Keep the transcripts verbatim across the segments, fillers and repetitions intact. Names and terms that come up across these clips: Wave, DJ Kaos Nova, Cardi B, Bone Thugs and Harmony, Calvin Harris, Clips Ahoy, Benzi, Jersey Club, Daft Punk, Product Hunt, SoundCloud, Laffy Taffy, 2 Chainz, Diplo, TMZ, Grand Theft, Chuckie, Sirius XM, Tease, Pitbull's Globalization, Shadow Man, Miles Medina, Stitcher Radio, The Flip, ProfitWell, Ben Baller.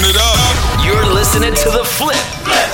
Turn it up. You're listening to The Flip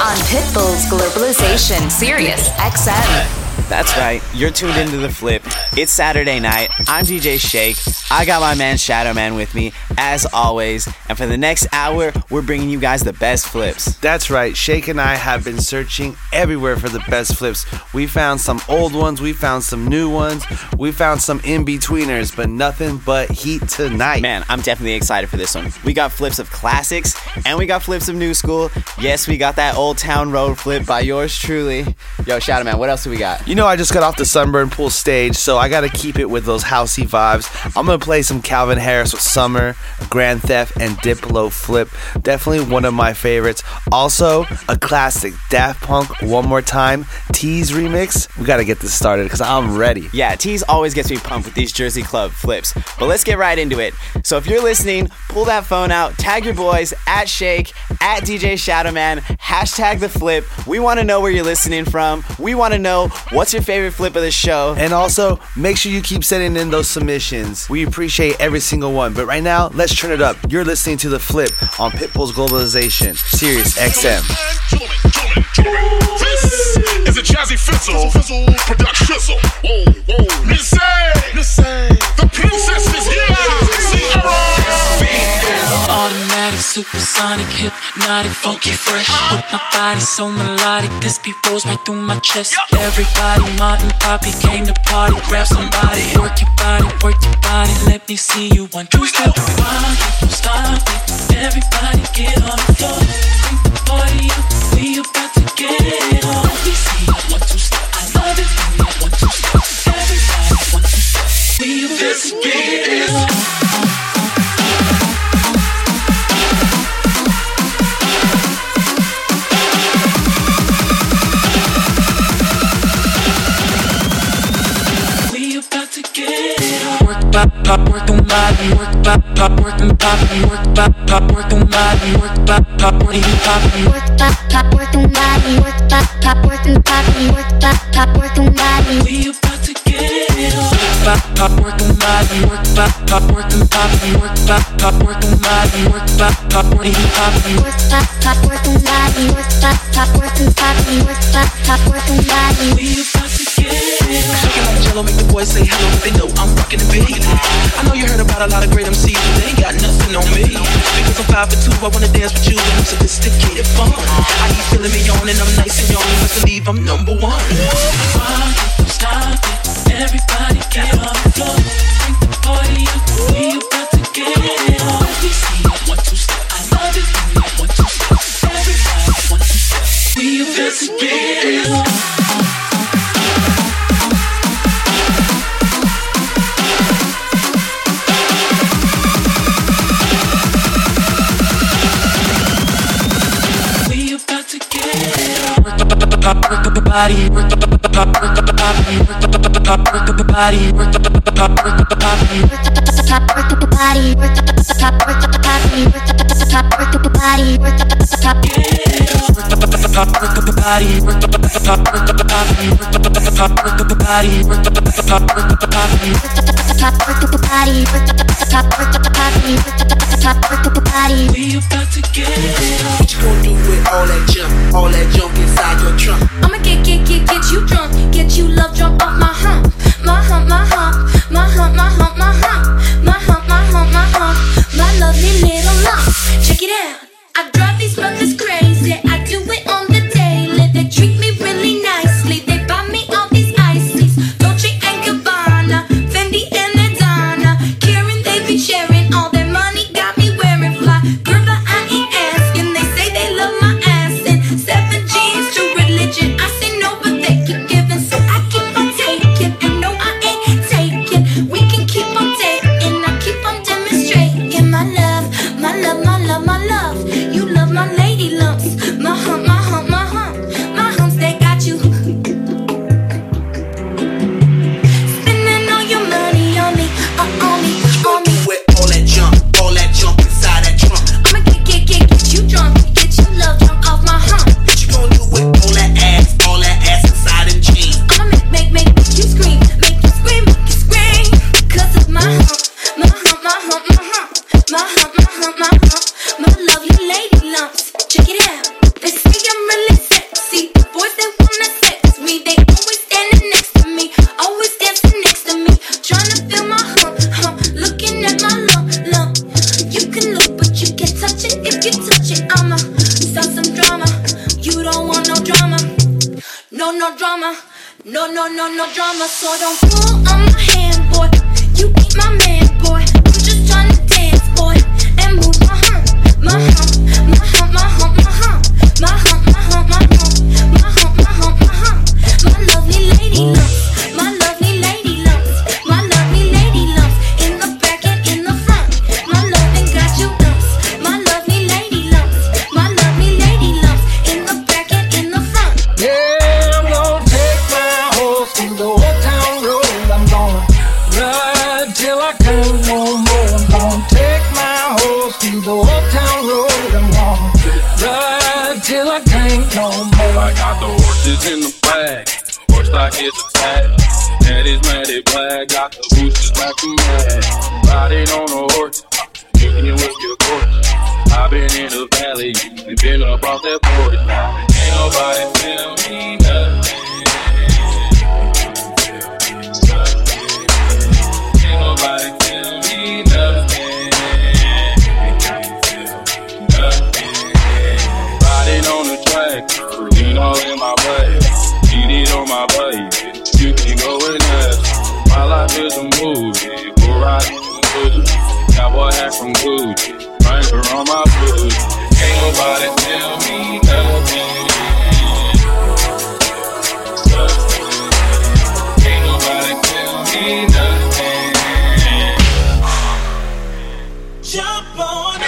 on Pitbull's Globalization, Sirius X M. That's right. You're tuned into The Flip. It's Saturday night. I'm D J Sh eight k. I got my man Shadow Man with me, as always. And for the next hour, we're bringing you guys the best flips. That's right. Sh eight k and I have been searching everywhere for the best flips. We found some old ones. We found some new ones. We found some in-betweeners, but nothing but heat tonight. Man, I'm definitely excited for this one. We got flips of classics, and we got flips of new school. Yes, we got that Old Town Road flip by yours truly. Yo, Shadow Man, what else do we got? You know, I just got off the Sunburn Pool stage, so I I gotta keep it with those housey vibes. I'm gonna play some Calvin Harris with Summer, Grand Theft, and Diplo Flip. Definitely one of my favorites. Also, a classic Daft Punk, One More Time, Tease remix. We gotta get this started because I'm ready. Yeah, Tease always gets me pumped with these Jersey Club flips. But let's get right into it. So if you're listening, pull that phone out, tag your boys at Sh eight k, at D J Shadow Man, hashtag The Flip. We wanna know where you're listening from. We wanna know what's your favorite flip of the show. And also, make sure you keep sending in those submissions. We appreciate every single one. But right now, let's turn it up. You're listening to The Flip on Pitbull's Globalization, Sirius X M. This is a jazzy fizzle, product shizzle. Miss A, Miss A, the princess is here. Automatic, supersonic, hypnotic, funky, fresh. My body's so melodic, this beat rolls right through my chest. Everybody, Martin, Poppy came to party. Grab somebody, work your body, work your body. Let me see you one, two, step. Stop it, everybody get on the floor. Bring the party up, we about to get it on. Let me see you one, two, step. I love it when you one, two, step. Everybody one, two, step. We about to get it on. Pop pop work on body, work pop pop work on body, work pop pop work on body, work pop pop work on body, work pop pop work on body, work pop pop work on body, work pop pop work on body. We about to get it on. Pop pop work on body, work pop pop work on body, work pop pop work on body, work pop pop work on body, work pop pop work on body, work pop pop work on body, work pop pop work on body. We about to get it on. Shaking like Jello, make the boys say hello. They know I'm rocking the beat. I know you heard about a lot of great M Cs, but they ain't got nothing on me. Because I'm five for two, I wanna dance with you, and I'm sophisticated fun. I keep feeling me on, and I'm nice and young. You must believe I'm number one. Stop it, stop it, everybody get on the floor. Bring the party up, we about to get it on. Let me see you one, two, step. I love it when you one, two, step. Everybody one, two, step. We about to get it on. Pop work up the body, work up the pop, work up the body, work up the pop, work up the body, work up the pop, work up the body, work up the pop, work up the body, work up the pop, work up the body, work up the pop, work up the body, work up the pop, work up the body, work up the pop, work up the body, work up the pop, work up the body, work up the pop, work up the body, work up the pop, work up the body, work up the pop, work up the body, work up the pop, work up the body. We about to get it on. What you gonna do with all that junk, all that junk inside your trunk? I'ma get, get, get, get you drunk. Get you love drunk off my hump. My hump, my hump. My hump, my hump, my hump. My hump, my hump, my hump. My lovely little lump. Check it out. I drive these brothers crazy. I do it on the daily. They treat me really nicely. They buy me all these ices. Dolce and Gabbana, Fendi and Adana. Karen, they be sharing. All their money got me wearing fly. Girl, but I ain't asking. They say they love my ass. And seven G's to religion. I say no, but they keep giving. So I keep on taking. And no, I ain't taking. We can keep on dating. I keep on demonstrating. My love, my love, my love, my love. You love my lady lumps. My hump, my hump, my hump. My humps, they got you. Spending all your money on me. Uh, on me, on me. With all that junk, all that junk inside that trunk. I'ma get, get, get, get you drunk. Get you love drunk off my hump. What you gonna do with all that ass, all that ass inside them jeans? I'ma make, make, make, make you scream. Make you scream, make you scream. Cause of my hump, my hump, my hump, my hump. My hump, my hump, my hump. My lovely lady. you touch it, I'ma start some drama. You don't want no drama. No, no drama. No, no, no, no drama. So don't pull on my hand, boy. You keep my man, boy. I'm just trying to dance, boy. And move my hump, my hump, my hump, my hump, my hump, my hump, my hump, my hump, my hump, my hump, my hump, my lovely lady lumps, my lovely lady lumps, my lovely lady lumps, in the back and in the front, my loving got you lumps, my lovely lady lumps, my lovely lady lumps, in the back and in the front. Yeah, I'm gonna take my horse to the old town road. I'm gonna ride till I can't no more. I'm gonna take my horse to the old town road. I'm gonna ride till I can't no more. I got the horses in the bag. Horsestock is a tag. Head is matted black. Got the boosters black and mad. Riding on a horse. You can with your horse. I've been in the valley. You've been up off that porch. Ain't nobody tell me nothing. Ain't nobody tell me nothing. Nothing. Riding on the track. Lean all in my way. It on my body, you can go and ask. My life is a movie, we're riding in the hood. Cowboy hat from Gucci, finger on my foot. Ain't nobody tell me nothing. Nothing. Ain't nobody tell me nothing. Jump on it.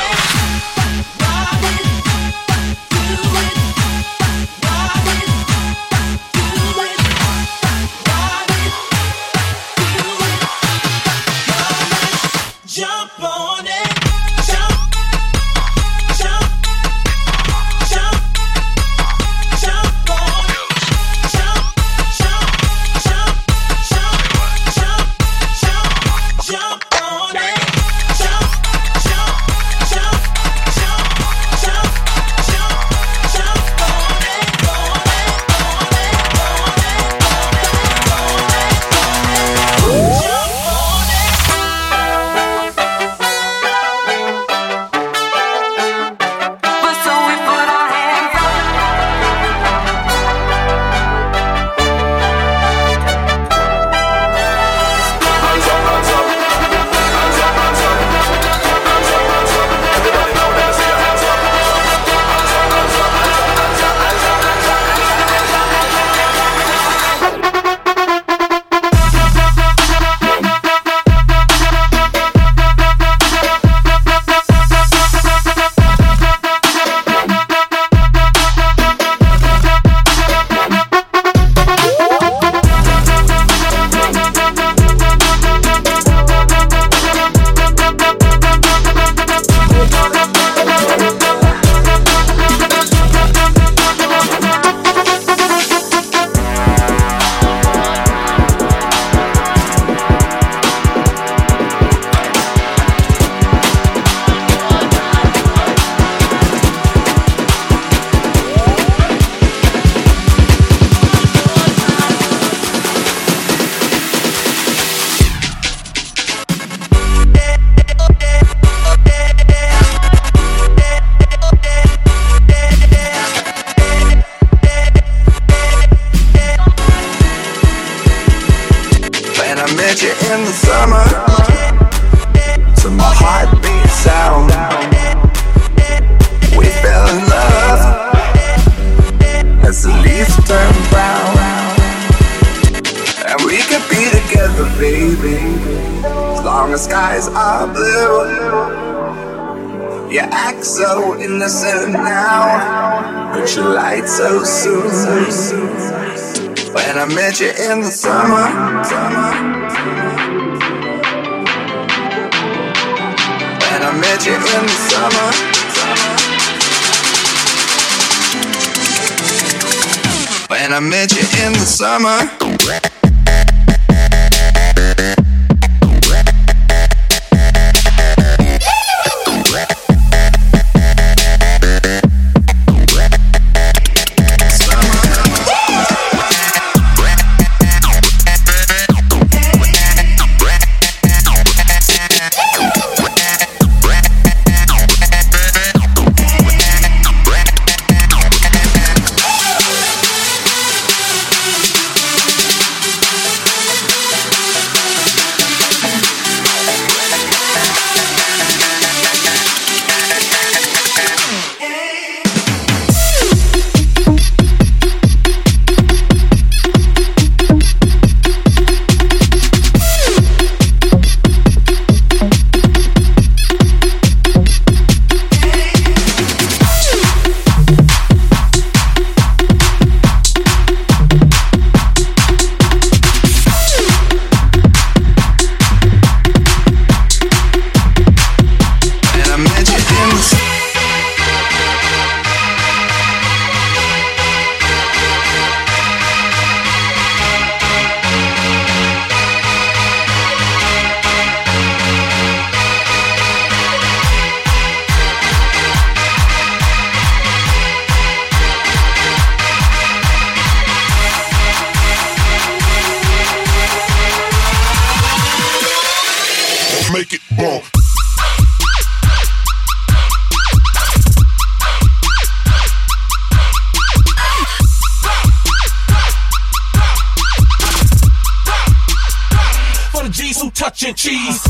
Chuck E. Cheese.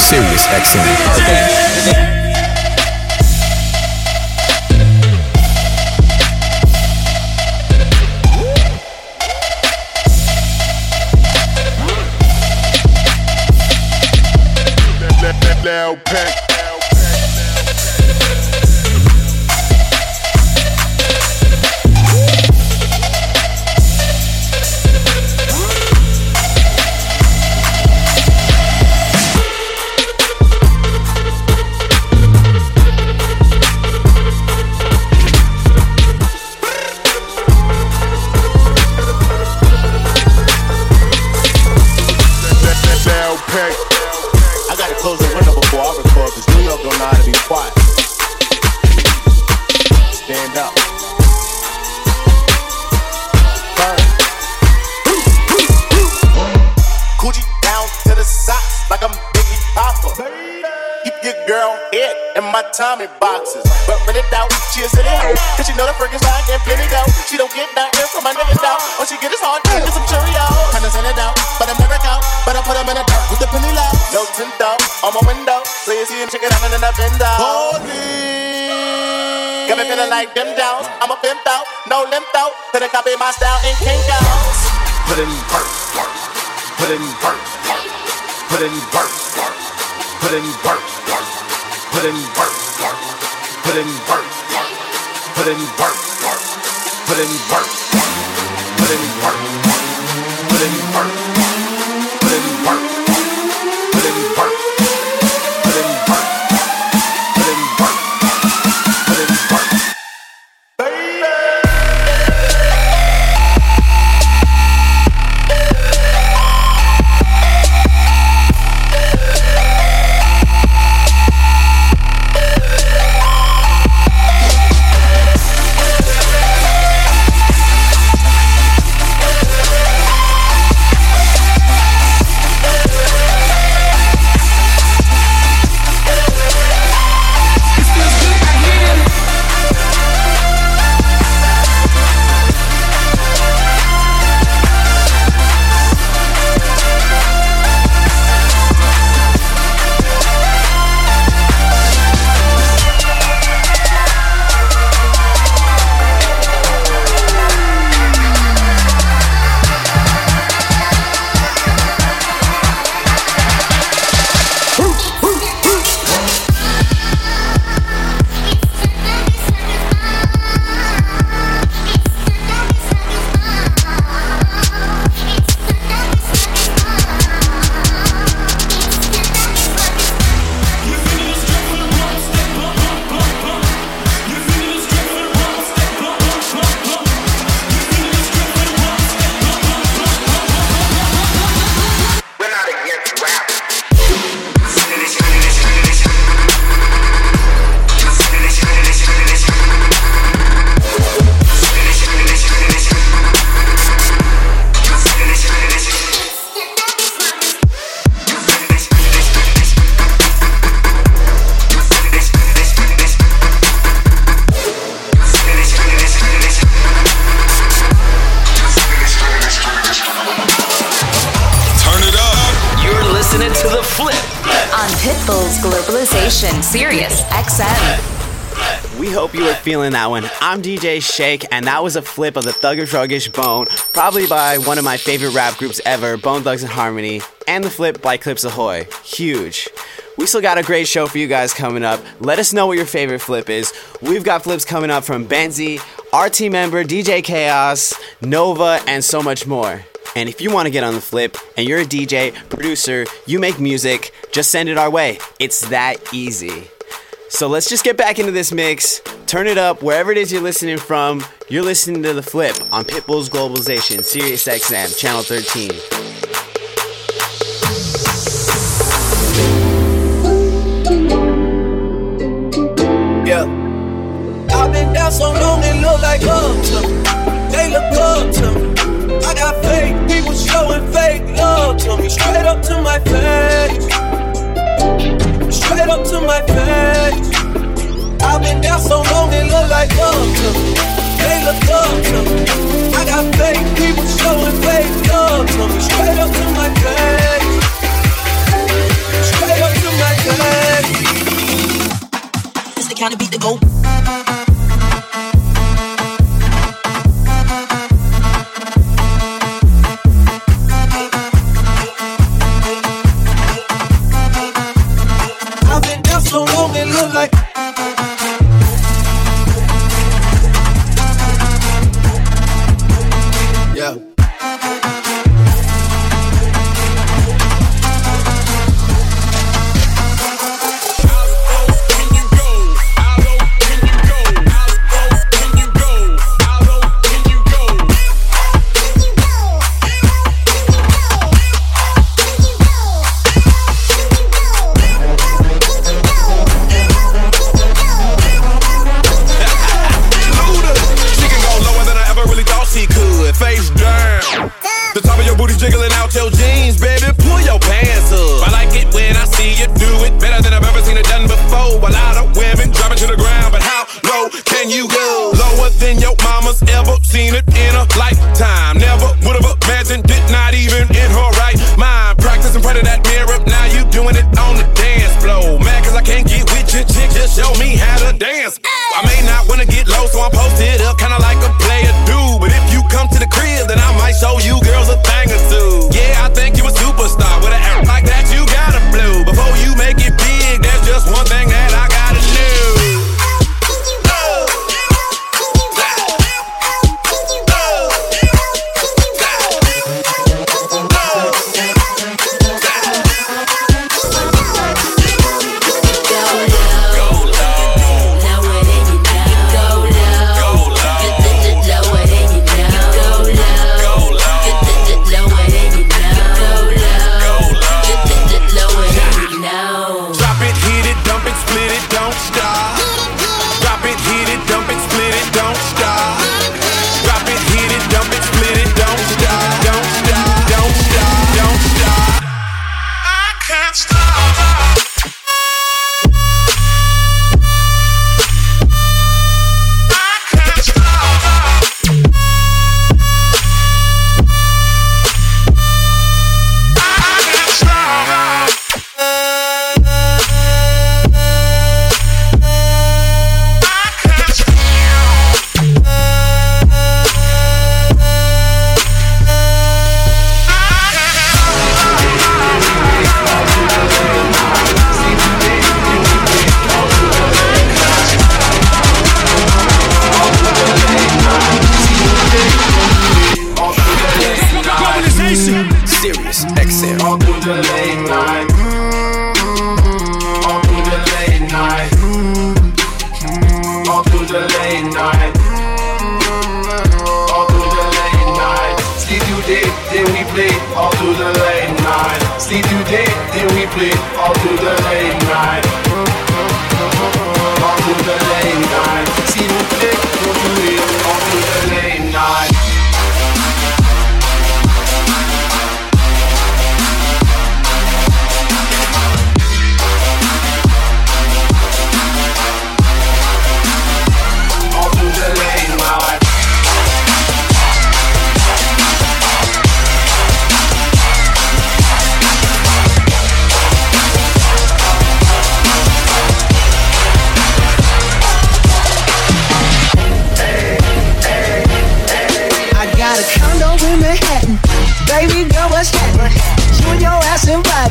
Sirius X M. Flip, Flip on Pitbull's Globalization, Sirius X M. We hope you were feeling that one. I'm D J Sh eight k, and that was a flip of the Thuggish Ruggish Bone, probably by one of my favorite rap groups ever, Bone Thugs and Harmony, and the flip by Clips Ahoy. Huge. We still got a great show for you guys coming up. Let us know what your favorite flip is. We've got flips coming up from Benzi, our team member, D J Kaos, Nova, and so much more. And if you want to get on the flip, and you're a D J, producer, you make music, just send it our way. It's that easy. So let's just get back into this mix. Turn it up wherever it is you're listening from. You're listening to The Flip on Pitbull's Globalization, Sirius X M, Channel thirteen. Yeah. I've been down so long they look like up to me. They look up to me. I got fake people showing fake love to me. Straight up to my face. Straight up to my face. I've been down so long they look like up to me. They look up to me. I got fake people showing fake love to me. Straight up to my face. Straight up to my face. Kind of beat the goal. I've been down so long it look like yeah. Jiggling out your jeans, baby, pull your pants up. I like it when I see you do it better than I've ever seen it done before. A lot of women drop it to the ground, but how low can you go? Lower than your mama's ever seen it in a lifetime. Never would've imagined it, not even in her right mind. Practice in front of that mirror, now you doing it on the dance floor. Mad cause I can't get with your chick, just show me how to dance. I may not wanna get low, so I'm posted up, kinda like a player dude. But if you come to the crib, then I might show you girls a thing or two. Yeah, I think you a superstar. With an act like that, you gotta blow. Before you make it big, there's just one thing that I gotta do.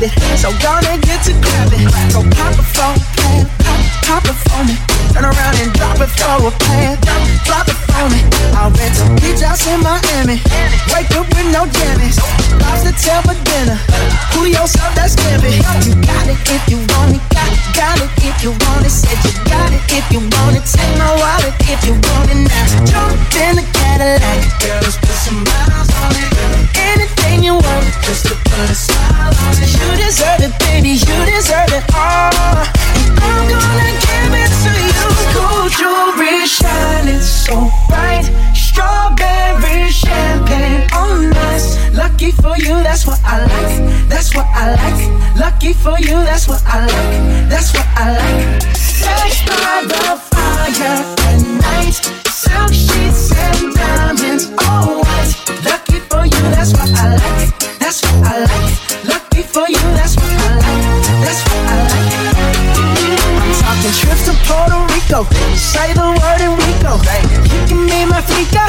have it. So gonna get to grabbing. Go pop a phone, plan, pop, pop a phone. Turn around and drop it for a plan, drop, drop it for me. I'll rent a beach house in Miami. Wake up with no jammies. Lobster tail for dinner. Julio served that scampi. You got it if you want it. Got, got it if you want it. Said you got it if you want it. Take my wallet if you want it now. Jump in the Cadillac. Girl, let's put some miles on it. Anything you want, just to put a smile on it. You deserve it, baby, you deserve it all. And I'm gonna give it to you. Cool jewelry shining so bright. Strawberry champagne on us. Lucky for you, that's what I like. That's what I like. Lucky for you, that's what I like. That's what I like. Sex by the fire at night. Silk sheets and diamonds all white. Lucky for you, that's what I like. That's what I like. Lucky for you, that's what I like. That's what I like. I'm talking trips to Puerto Rico. Say the word and we go. You can be my flica.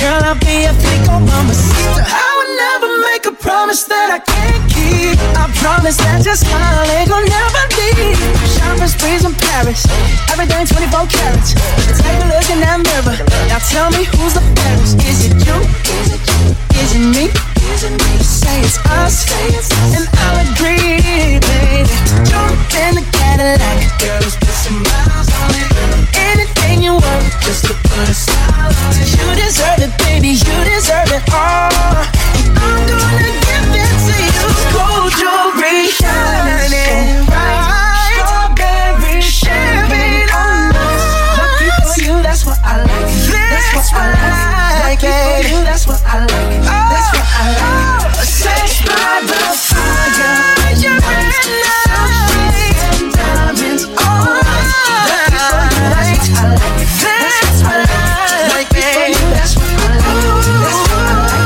Girl, I'll be a flico, mama sister. I would never make a promise that I can't keep. I promise that your smile ain't gon' never leave. Shopping sprees in Paris. Everything twenty-four carats. Take a look in that mirror. Now tell me who's the fairest. Is it you? Is it you? Is it me? Is it me? Say it's us. Say it's us. And I'll agree, baby. Jump in the Cadillac. Girl, let's put some miles on it. Anything you want, just to put a smile on it. You deserve it, baby. You deserve it all. And I'm gonna give it to you. Gold jewelry shining so bright. Strawberry champagne on us. Lucky for you, that's what I like. That's what I like. Lucky for you, that's what I like. That's what I like. Sex by the fire. You're in diamonds all right. I like it. That's what I like. Like it for you, that's what I like. That's what I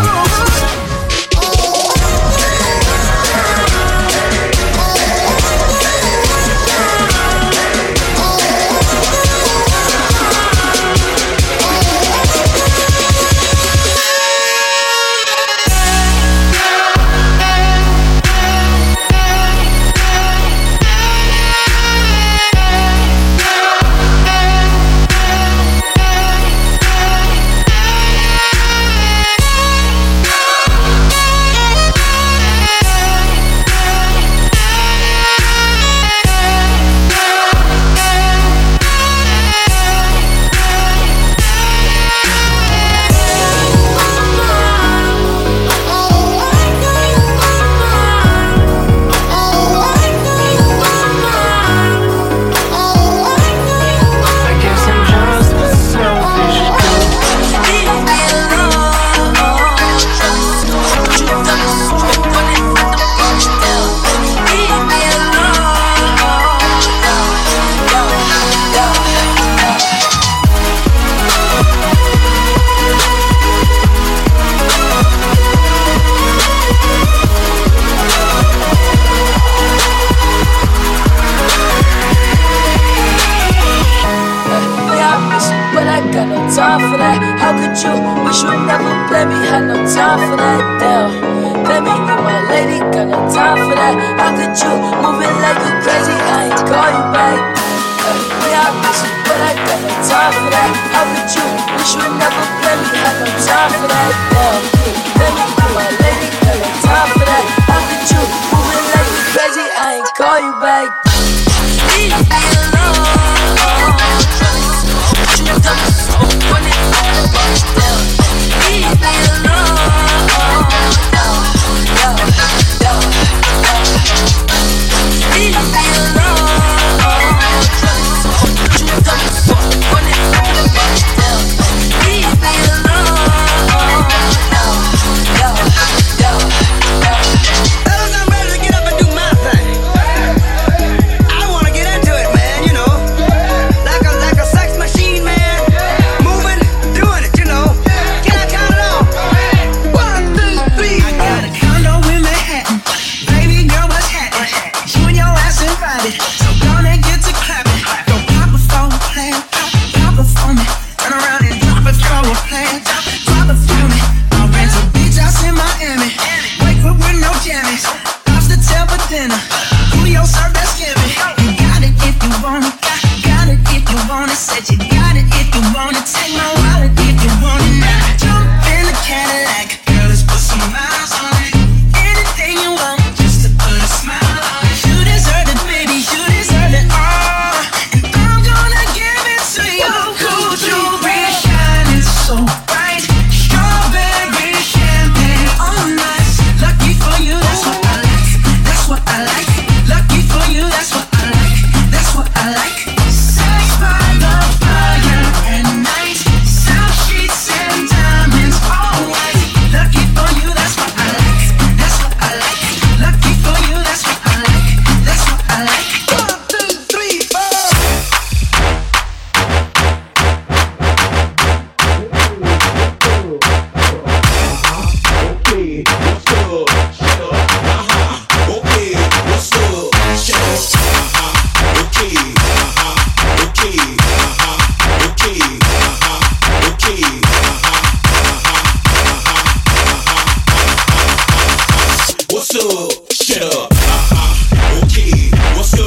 up? Shut up. Uh-huh. Okay. What's up?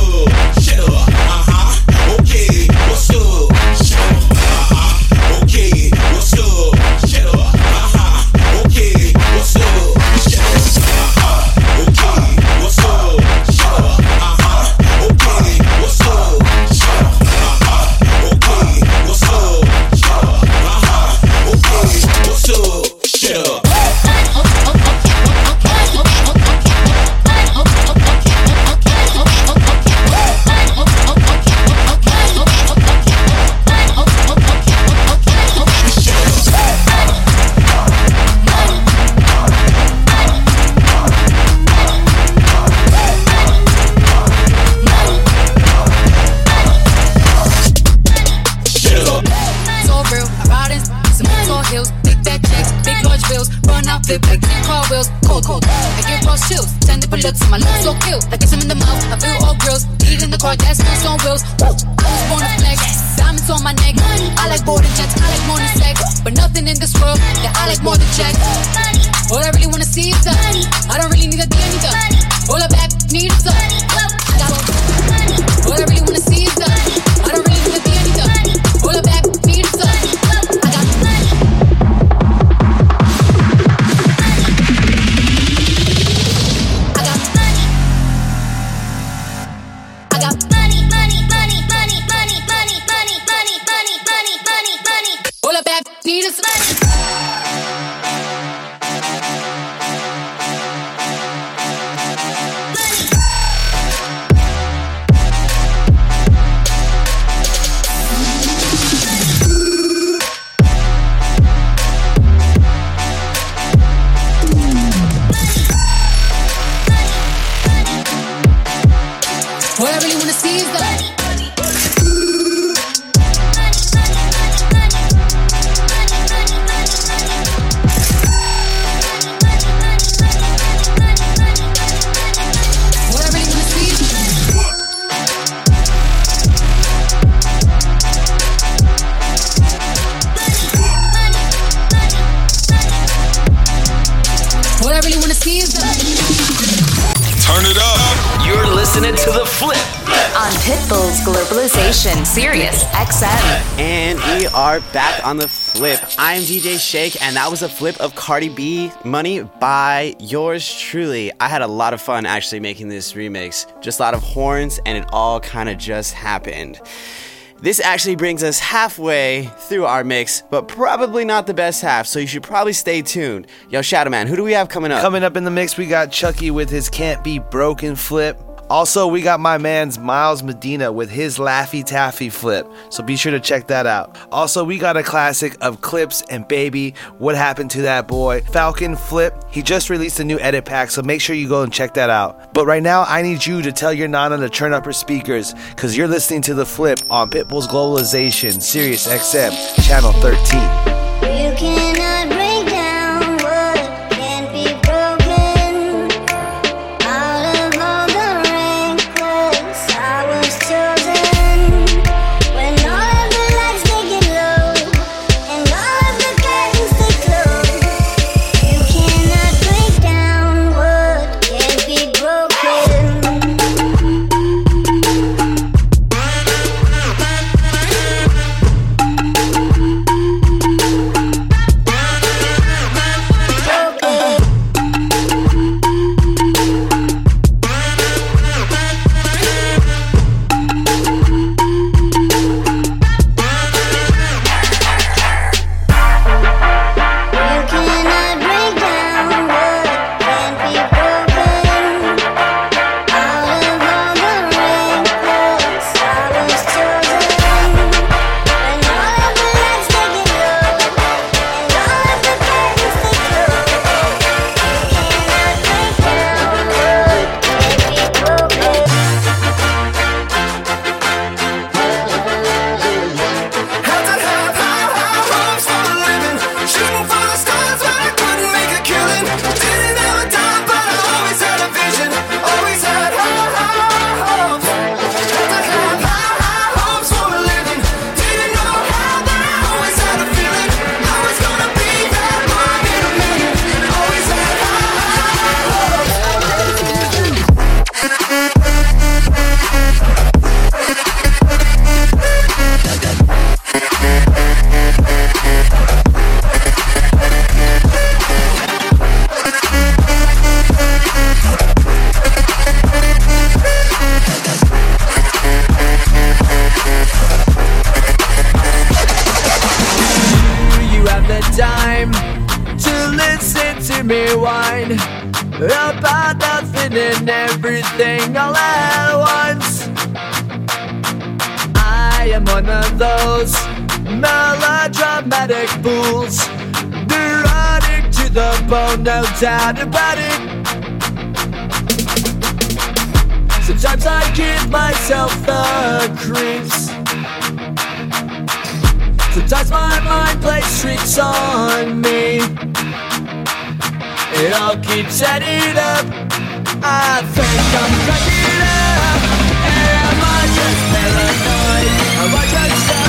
Shut up. Uh-huh. Okay. What's up? Shut up. Uh-huh. Okay. What's up? Shut up. Uh-huh. Okay. What's up? Shut up. Uh-huh. Okay. What's up? Shut up. Uh-huh. Okay. What's up? Shut up. Uh-huh. Okay. What's up? Shut up. Uh-huh. Okay. What's up? Shut up. My lips so cute, like it's in the mouth. I feel all grills, eat in the car, that's no stone wheels. I was born to flex, diamonds on my neck. I like boarding jets, I like morning sex, but nothing in this world that I like more than checks. All I really wanna see is the money. I don't really need a deal, need the money. All I back need is the money. All I really wanna see is the money. I don't really need a deal, need the money. All I back need is the money. Sirius X M. And we are back on The Flip. I'm D J Sh eight k, and that was a flip of Cardi B Money by yours truly. I had a lot of fun actually making this remix. Just a lot of horns, and it all kind of just happened. This actually brings us halfway through our mix, but probably not the best half, so you should probably stay tuned. Yo, Shadow Man, who do we have coming up? Coming up in the mix, we got Chuckie with his Can't Be Broken flip. Also, we got my man's Miles Medina with his Laffy Taffy flip, so be sure to check that out. Also, we got a classic of Clips and Baby, What Happened to That Boy, Falcon flip. He just released a new edit pack, so make sure you go and check that out. But right now, I need you to tell your nana to turn up her speakers, because you're listening to The Flip on Pitbull's Globalization, Sirius X M, Channel thirteen. You cannot break. mind about nothing and everything all at once. I am one of those melodramatic fools, neurotic to the bone, no doubt about it. Sometimes I give myself the creeps. Sometimes my mind plays tricks on me. It all keeps adding up. I think I'm cracking up. And am I just paranoid? Am I just stuck?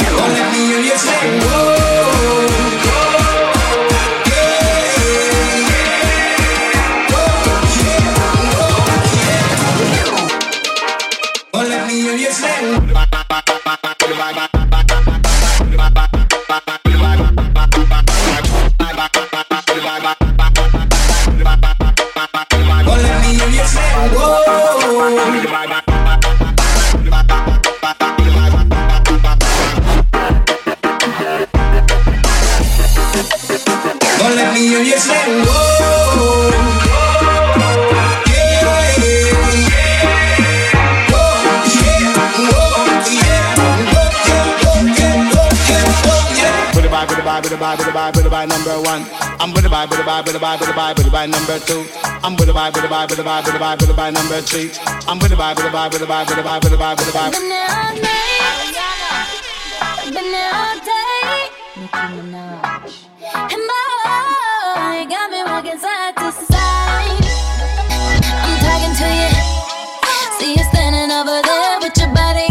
If only me and you say, whoa, whoa. Number one, I'm with the vibe, with the vibe, with the vibe, with the vibe, with the vibe. Number two, I'm with the vibe, with the vibe, with the vibe, with the vibe, with the vibe. Number three, I'm with the vibe, with the vibe, with the vibe, with the vibe, with the vibe, with the vibe. Been there all night, been there all day. Nicki Minaj, and my heart got me walking side to side. I'm talking to you, see you standing over there with your body.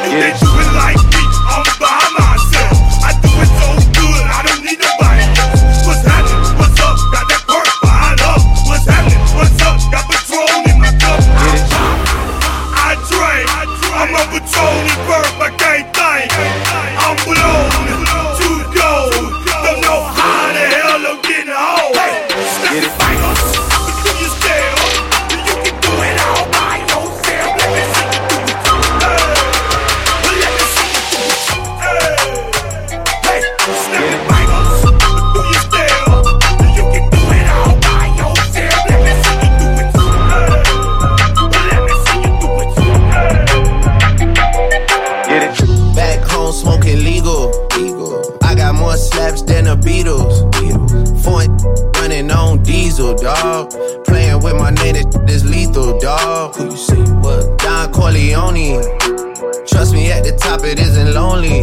If they do it like me, I'm by myself. I do it so good, I don't need nobody else. What's happening? What's up? Got that perk, but I love. What's happening? What's up? Got Patron in my cup. I drink. I'm a Patron and perk, I can't think. I'm blown. Dog, playing with my name, this lethal, dog. Who you see? What? Don Corleone. Trust me, at the top it isn't lonely.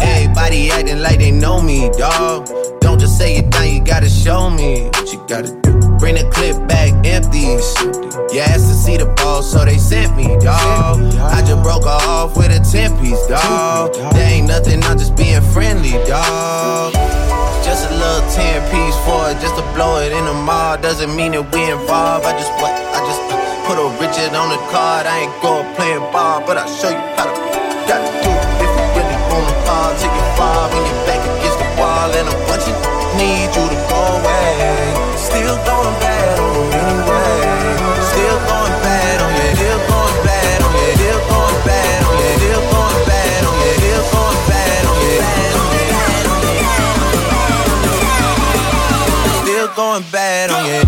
Everybody acting like they know me, dog. Don't just say it down, you gotta show me what you gotta do. Bring the clip back empty. You asked to see the ball, so they sent me, dog. I just broke her off with a ten piece, dog. There ain't nothing, I'm just being friendly, dog. Just a little ten piece for it, just to blow it in the mall. Doesn't mean that we involved. I just what? I just put a Richard on the card. I ain't go playing ball, but I'll show you how to gotta do it. If you really wanna fall, take it far when you're back against the wall. And a bunch of need you to go away. Still going bad on you anyway. Still going bad on you. Still going bad on you. Still going bad on you. Still going bad on you. Still going bad on you. Going bad on it.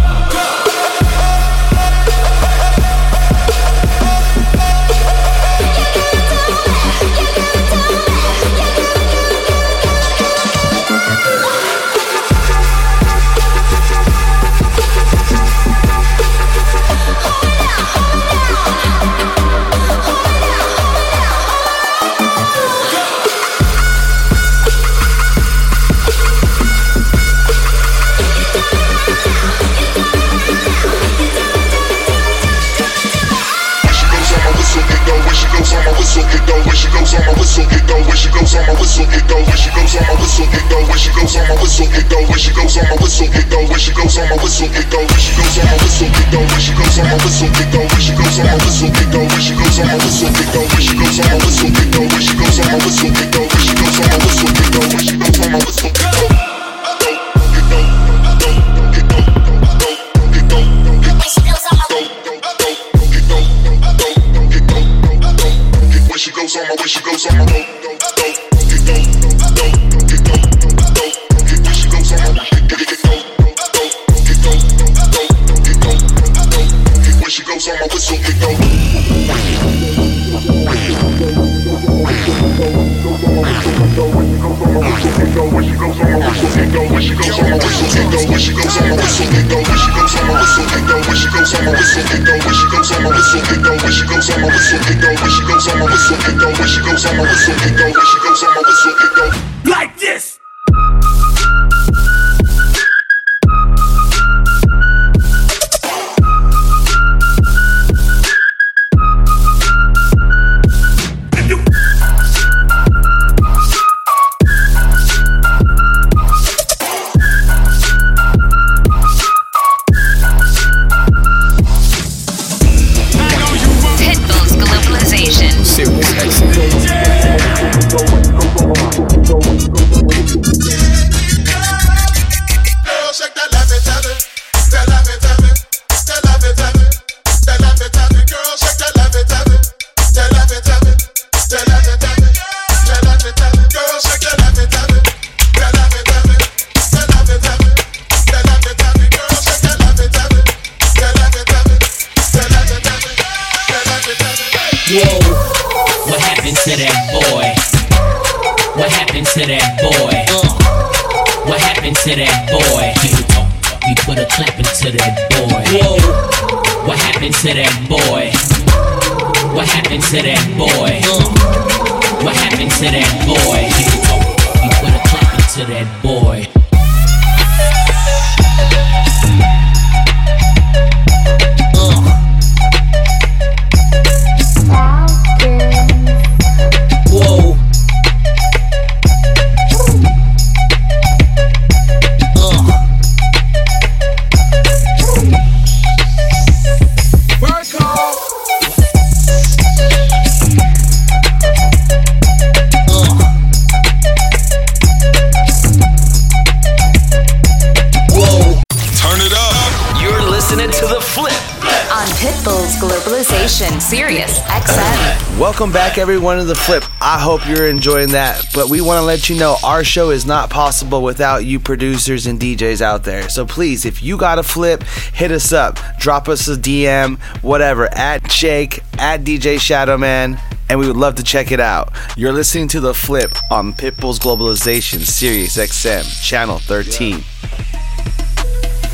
Globalization, Sirius X M. Welcome back, everyone, to The Flip. I hope you're enjoying that, but we want to let you know our show is not possible without you producers and D Js out there. So please, if you got a flip, hit us up. Drop us a D M, whatever, at Sh eight k, at D J Shadow Man, and we would love to check it out. You're listening to The Flip on Pitbull's Globalization, Sirius X M, Channel thirteen. Yeah.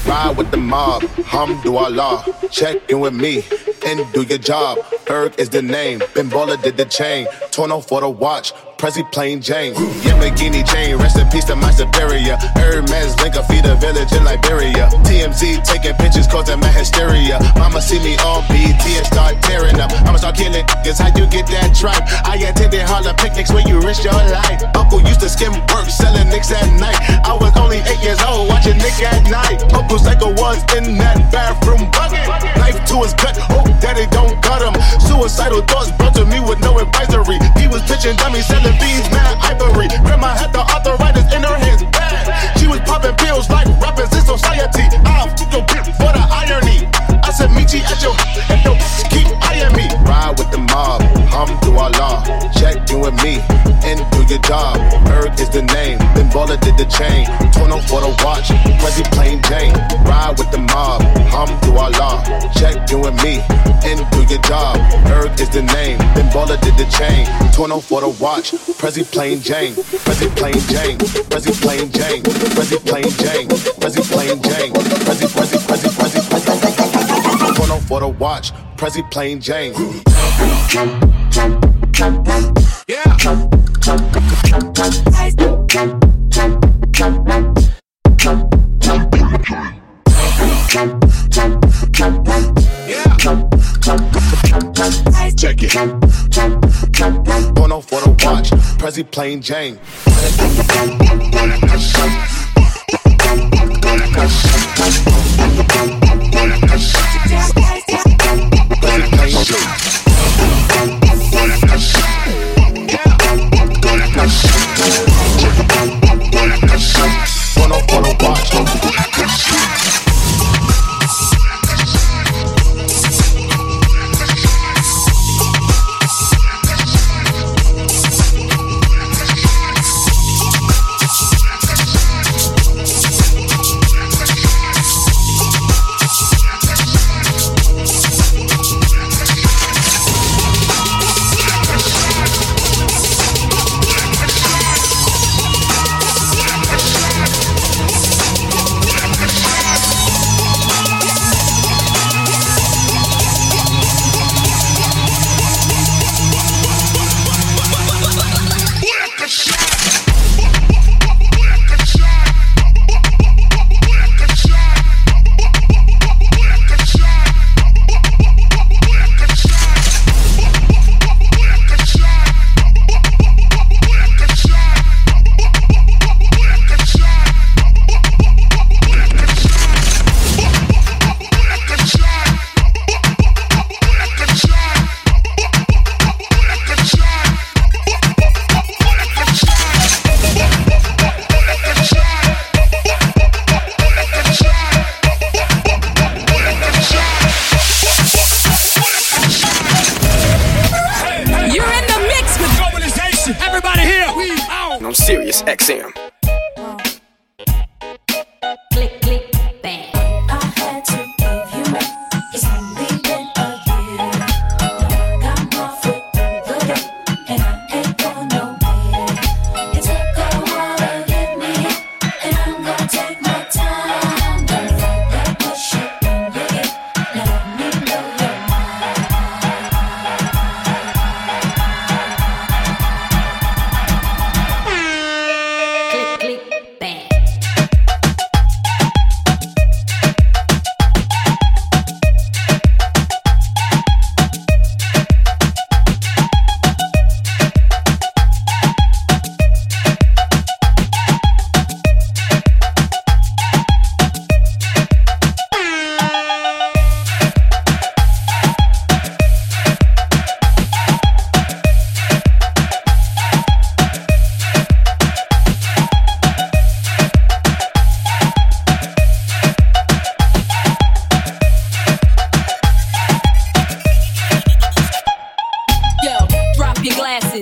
Ride with the mob, Hamdulillah. Check in with me and do your job. Erg is the name, Ben Baller did the chain. Torn off for the watch, Prezi plain Jane. Yamagini chain, rest in peace to my superior. Hermes linker, feed a village in Liberia. T M Z taking pictures, causing my hysteria. Mama see me on B T and start tearing up. I'ma start killing niggas, how you get that tripe? I attended Harlem picnics when you risked your life. Uncle used to skim work, selling nicks at night. I was only eight years old, watching Nick at night. Uncle Psycho was in that bathroom bucket. Knife to his gut, oh, daddy don't cut him. Suicidal thoughts brought to me with no advisory. He was pitching dummies, selling beans, mad ivory. Grandma had the arthritis in her hands, bad. She was popping pills like rappers in society. I'll f*** your bitch for the irony. I said meet you at your and your bitch keep eyeing me. Ride with the mob, Hamdulillah. Check in with me and do your job. Erg is the name, Ben Baller did the chain. Torn off for the watch, Prezi plain Jane. Ride with the mob, Hamdulillah. Check in with me and do your job. Erg is the name, Ben Baller did the chain. Torn off for the watch, Prezi plain Jane. Prezi plain Jane, Prezi plain Jane, Prezi plain Jane, Prezi plain Jane, Prezi, Prezi, Prezi, Prezi, Prezi. Torn off for the watch, Prezi plain Jane. Yeah. Check it. Going off for the watch, Prezi plain Jane.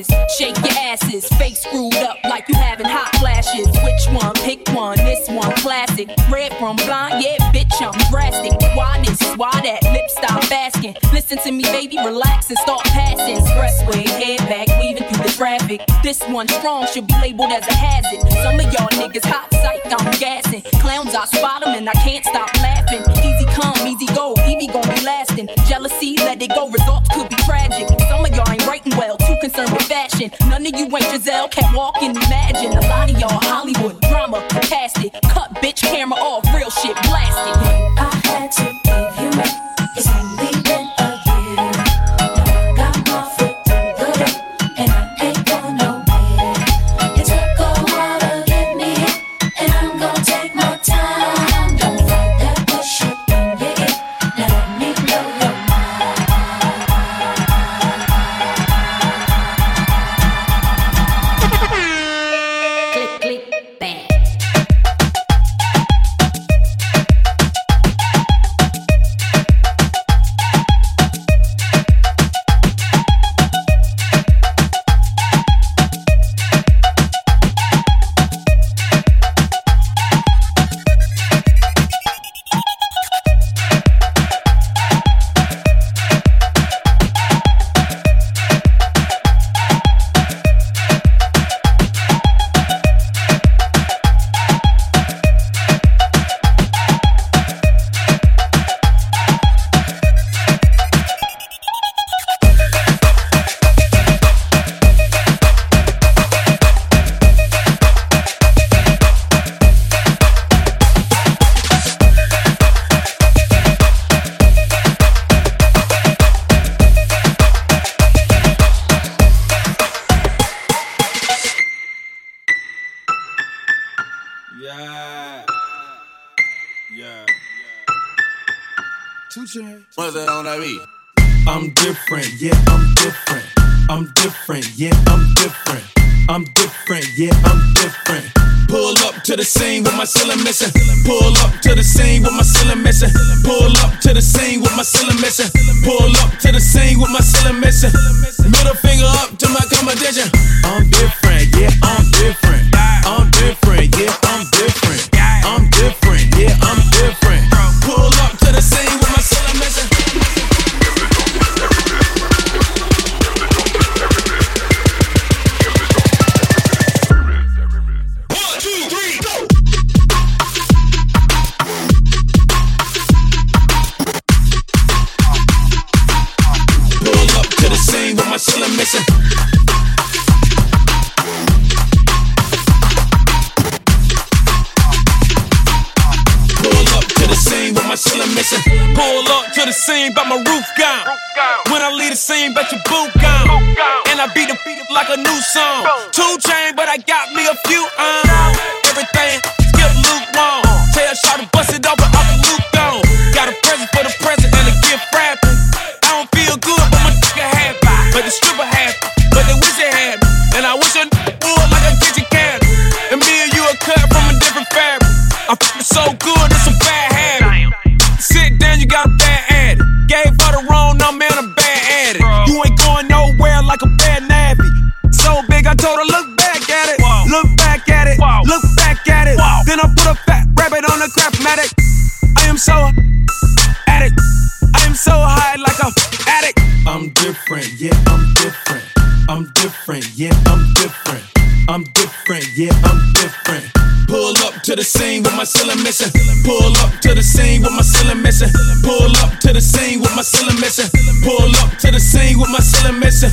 asses, shake your asses, face screwed up like you having hot flashes. Which one? Pick one, this one, classic. Red from blind, yeah, bitch, I'm drastic. Why this? Why that? Lip stop asking. Listen to me, baby, relax and start passing. Expressway, head back, weaving through the traffic. This one strong should be labeled as a hazard. Some of y'all niggas hot psych, I'm gassing. Clowns, I spot them and I can't stop laughing. Easy come, easy go, Evie gon' be lasting. Jealousy, let it go, results could be tragic. Some of y'all ain't writing well, too concerned with fashion. None of you ain't Giselle, can't walk and imagine. A lot of y'all Hollywood drama, cast it. Cut bitch camera off, real shit blasted. I had to give you my, it's only been a year. Now I got my foot through the door, and I ain't going nowhere. It took a while to get me here, and I'm gonna take my time. Don't fight that bullshit in your ear. Now let me blow your mind. Click, click, bang. What does that on that mean? I'm different, yeah, I'm different. I'm different, yeah, I'm different. I'm different, yeah, I'm different. Pull up to the scene with my ceiling missing. Pull up to the scene with my ceiling missing. Pull up to the scene with my ceiling missing. Pull up to the scene with my ceiling missing. Middle finger up to my competition. I'm different, yeah, I'm different. I'm different, yeah, I'm different. I'm different, yeah, I'm different. Pull up to the scene with my ceiling missing. But my roof gone. When I leave the scene, but your boot gone. And I beat the beat like a new song. two Chainz, but I got me a few on. Everything skip lukewarm. Tell Shaw to bust it up, but I'm Luke gone. Got a present for the present and a gift wrap. I don't feel good, but my nigga had by. But the stripper had, but they wish it had. And I wish a nigga would like a kitchen cat. And me and you are cut from a different fabric. I'm f***ing so good, it's a bad habit. Sit down, you got a bad addict. Gave her the wrong number and a bad addict. Bro. You ain't going nowhere like a bad navy. So big, I told her, look back at it. Whoa. Look back at it. Whoa. Look back at it. Whoa. Then I put a fat rabbit on a crapmatic. I am so addict. I am so high like a addict. I'm different, yeah, I'm different. I'm different, yeah, I'm different. I'm different, yeah, I'm different. Pull up to the scene with my ceiling missing. Pull up to the scene with my ceiling missing. Pull up to the scene with my ceiling missing. Pull up to the scene with my ceiling missing.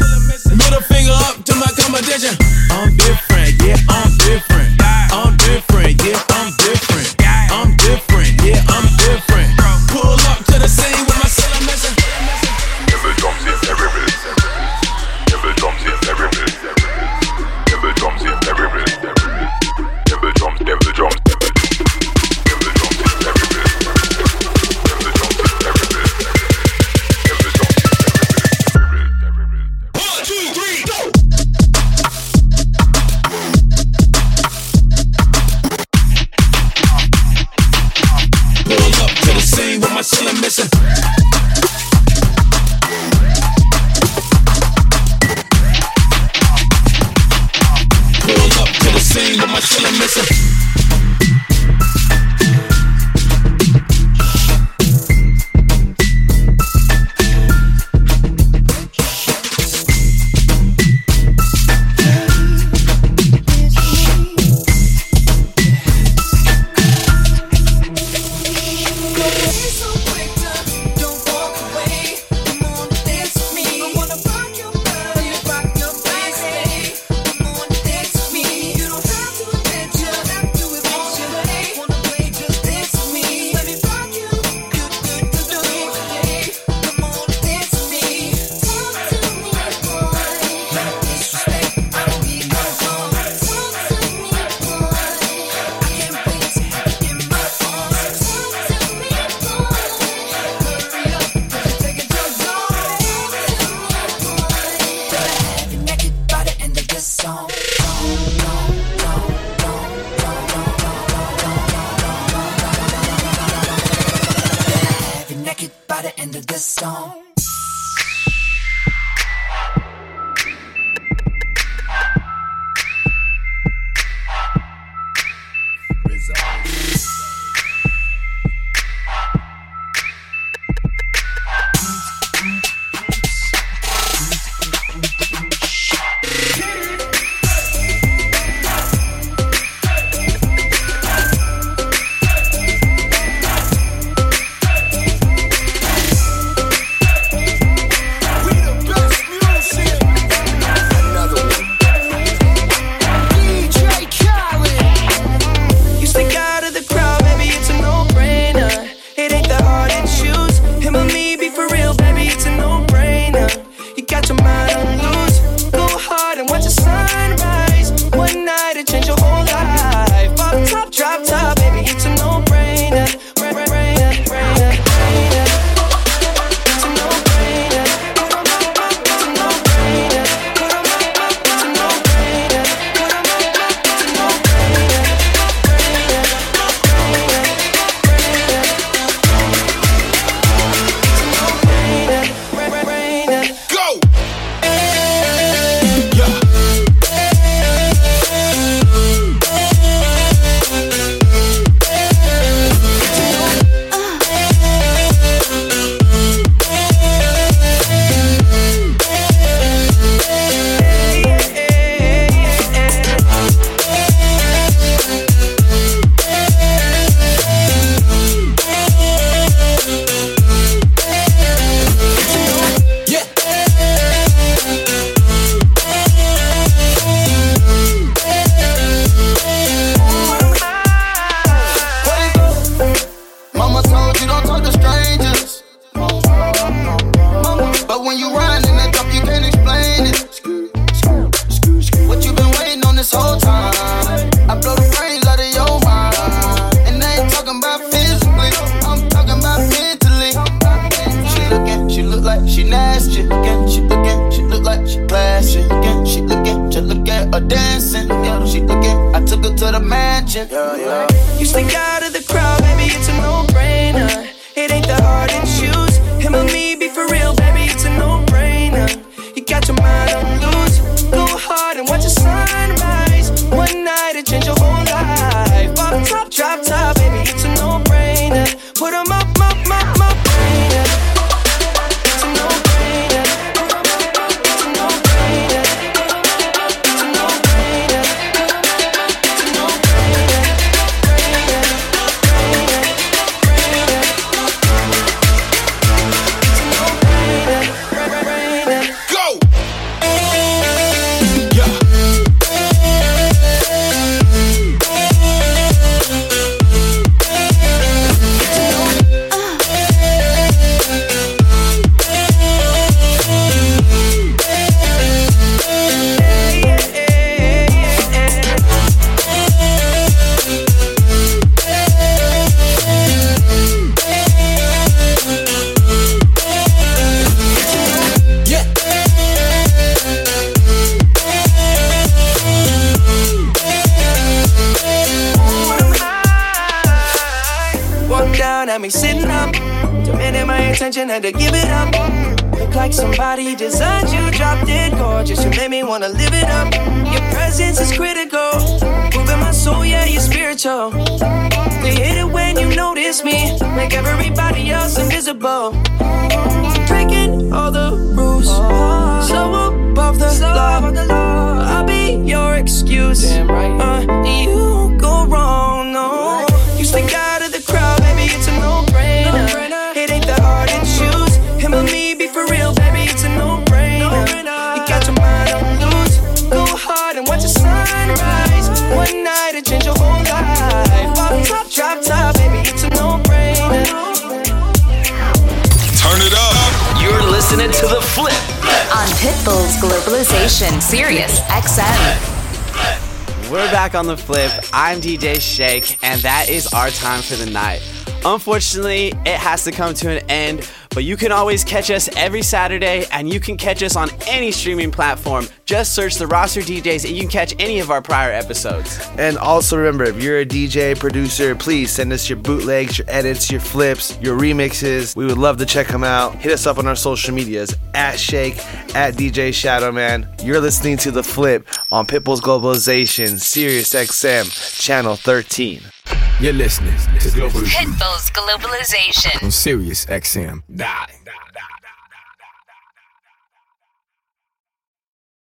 Middle finger up to my competition. I'm different, yeah, I'm different. I'm different, yeah, I'm different. I'm different, yeah, I'm different. Pull up to the scene with my ceiling missing. If the drums hit, everybody, if the drums hit, everybody, if the drums hit, everybody. The drums, give the drums, give the drums, give the drums, every bit, give the drums, every bit, give the drums, every bit, every bit, every bit. her dancing. She looking, I took her to the mansion. You stick out of the crowd, baby, it's a no-brainer. It ain't the hard and shoes. Him or me, be for real, baby, it's a no-brainer. You got your mind on loose. Go hard and watch the sunrise. One night, it changed your whole life. Pop top, drop top, baby, it's a no-brainer. Put 'em up, up, up, up. And to give it up, look like somebody designed you, dropped it gorgeous. You made me wanna live it up. Your presence is critical, moving my soul, yeah, you're spiritual. You hit it when you notice me, make everybody else invisible. Breaking all the rules, so above the law, I'll be your excuse. Uh, you go wrong, no. You stick out of the crowd, baby, it's a no-brainer. Me, be for real, baby, it's a no-brainer. You got your mind on loose. Go hard and watch the sunrise. One night it changed your whole life. Pop top, drop top, baby, it's a no-brainer. Turn it up. You're listening to The Flip on Pitbull's Globalization, Sirius X M. We're back on The Flip. I'm D J Sh eight k, and that is our time for the night. Unfortunately, it has to come to an end, but you can always catch us every Saturday, and you can catch us on any streaming platform. Just search The Roster D Js, and you can catch any of our prior episodes. And also remember, if you're a D J, producer, please send us your bootlegs, your edits, your flips, your remixes. We would love to check them out. Hit us up on our social medias, at Sh eight k, at D J Shadow Man. You're listening to The Flip on Pitbull's Globalization, Sirius X M, Channel thirteen. You're listening to Pitbull's Globalization on Sirius X M. Die.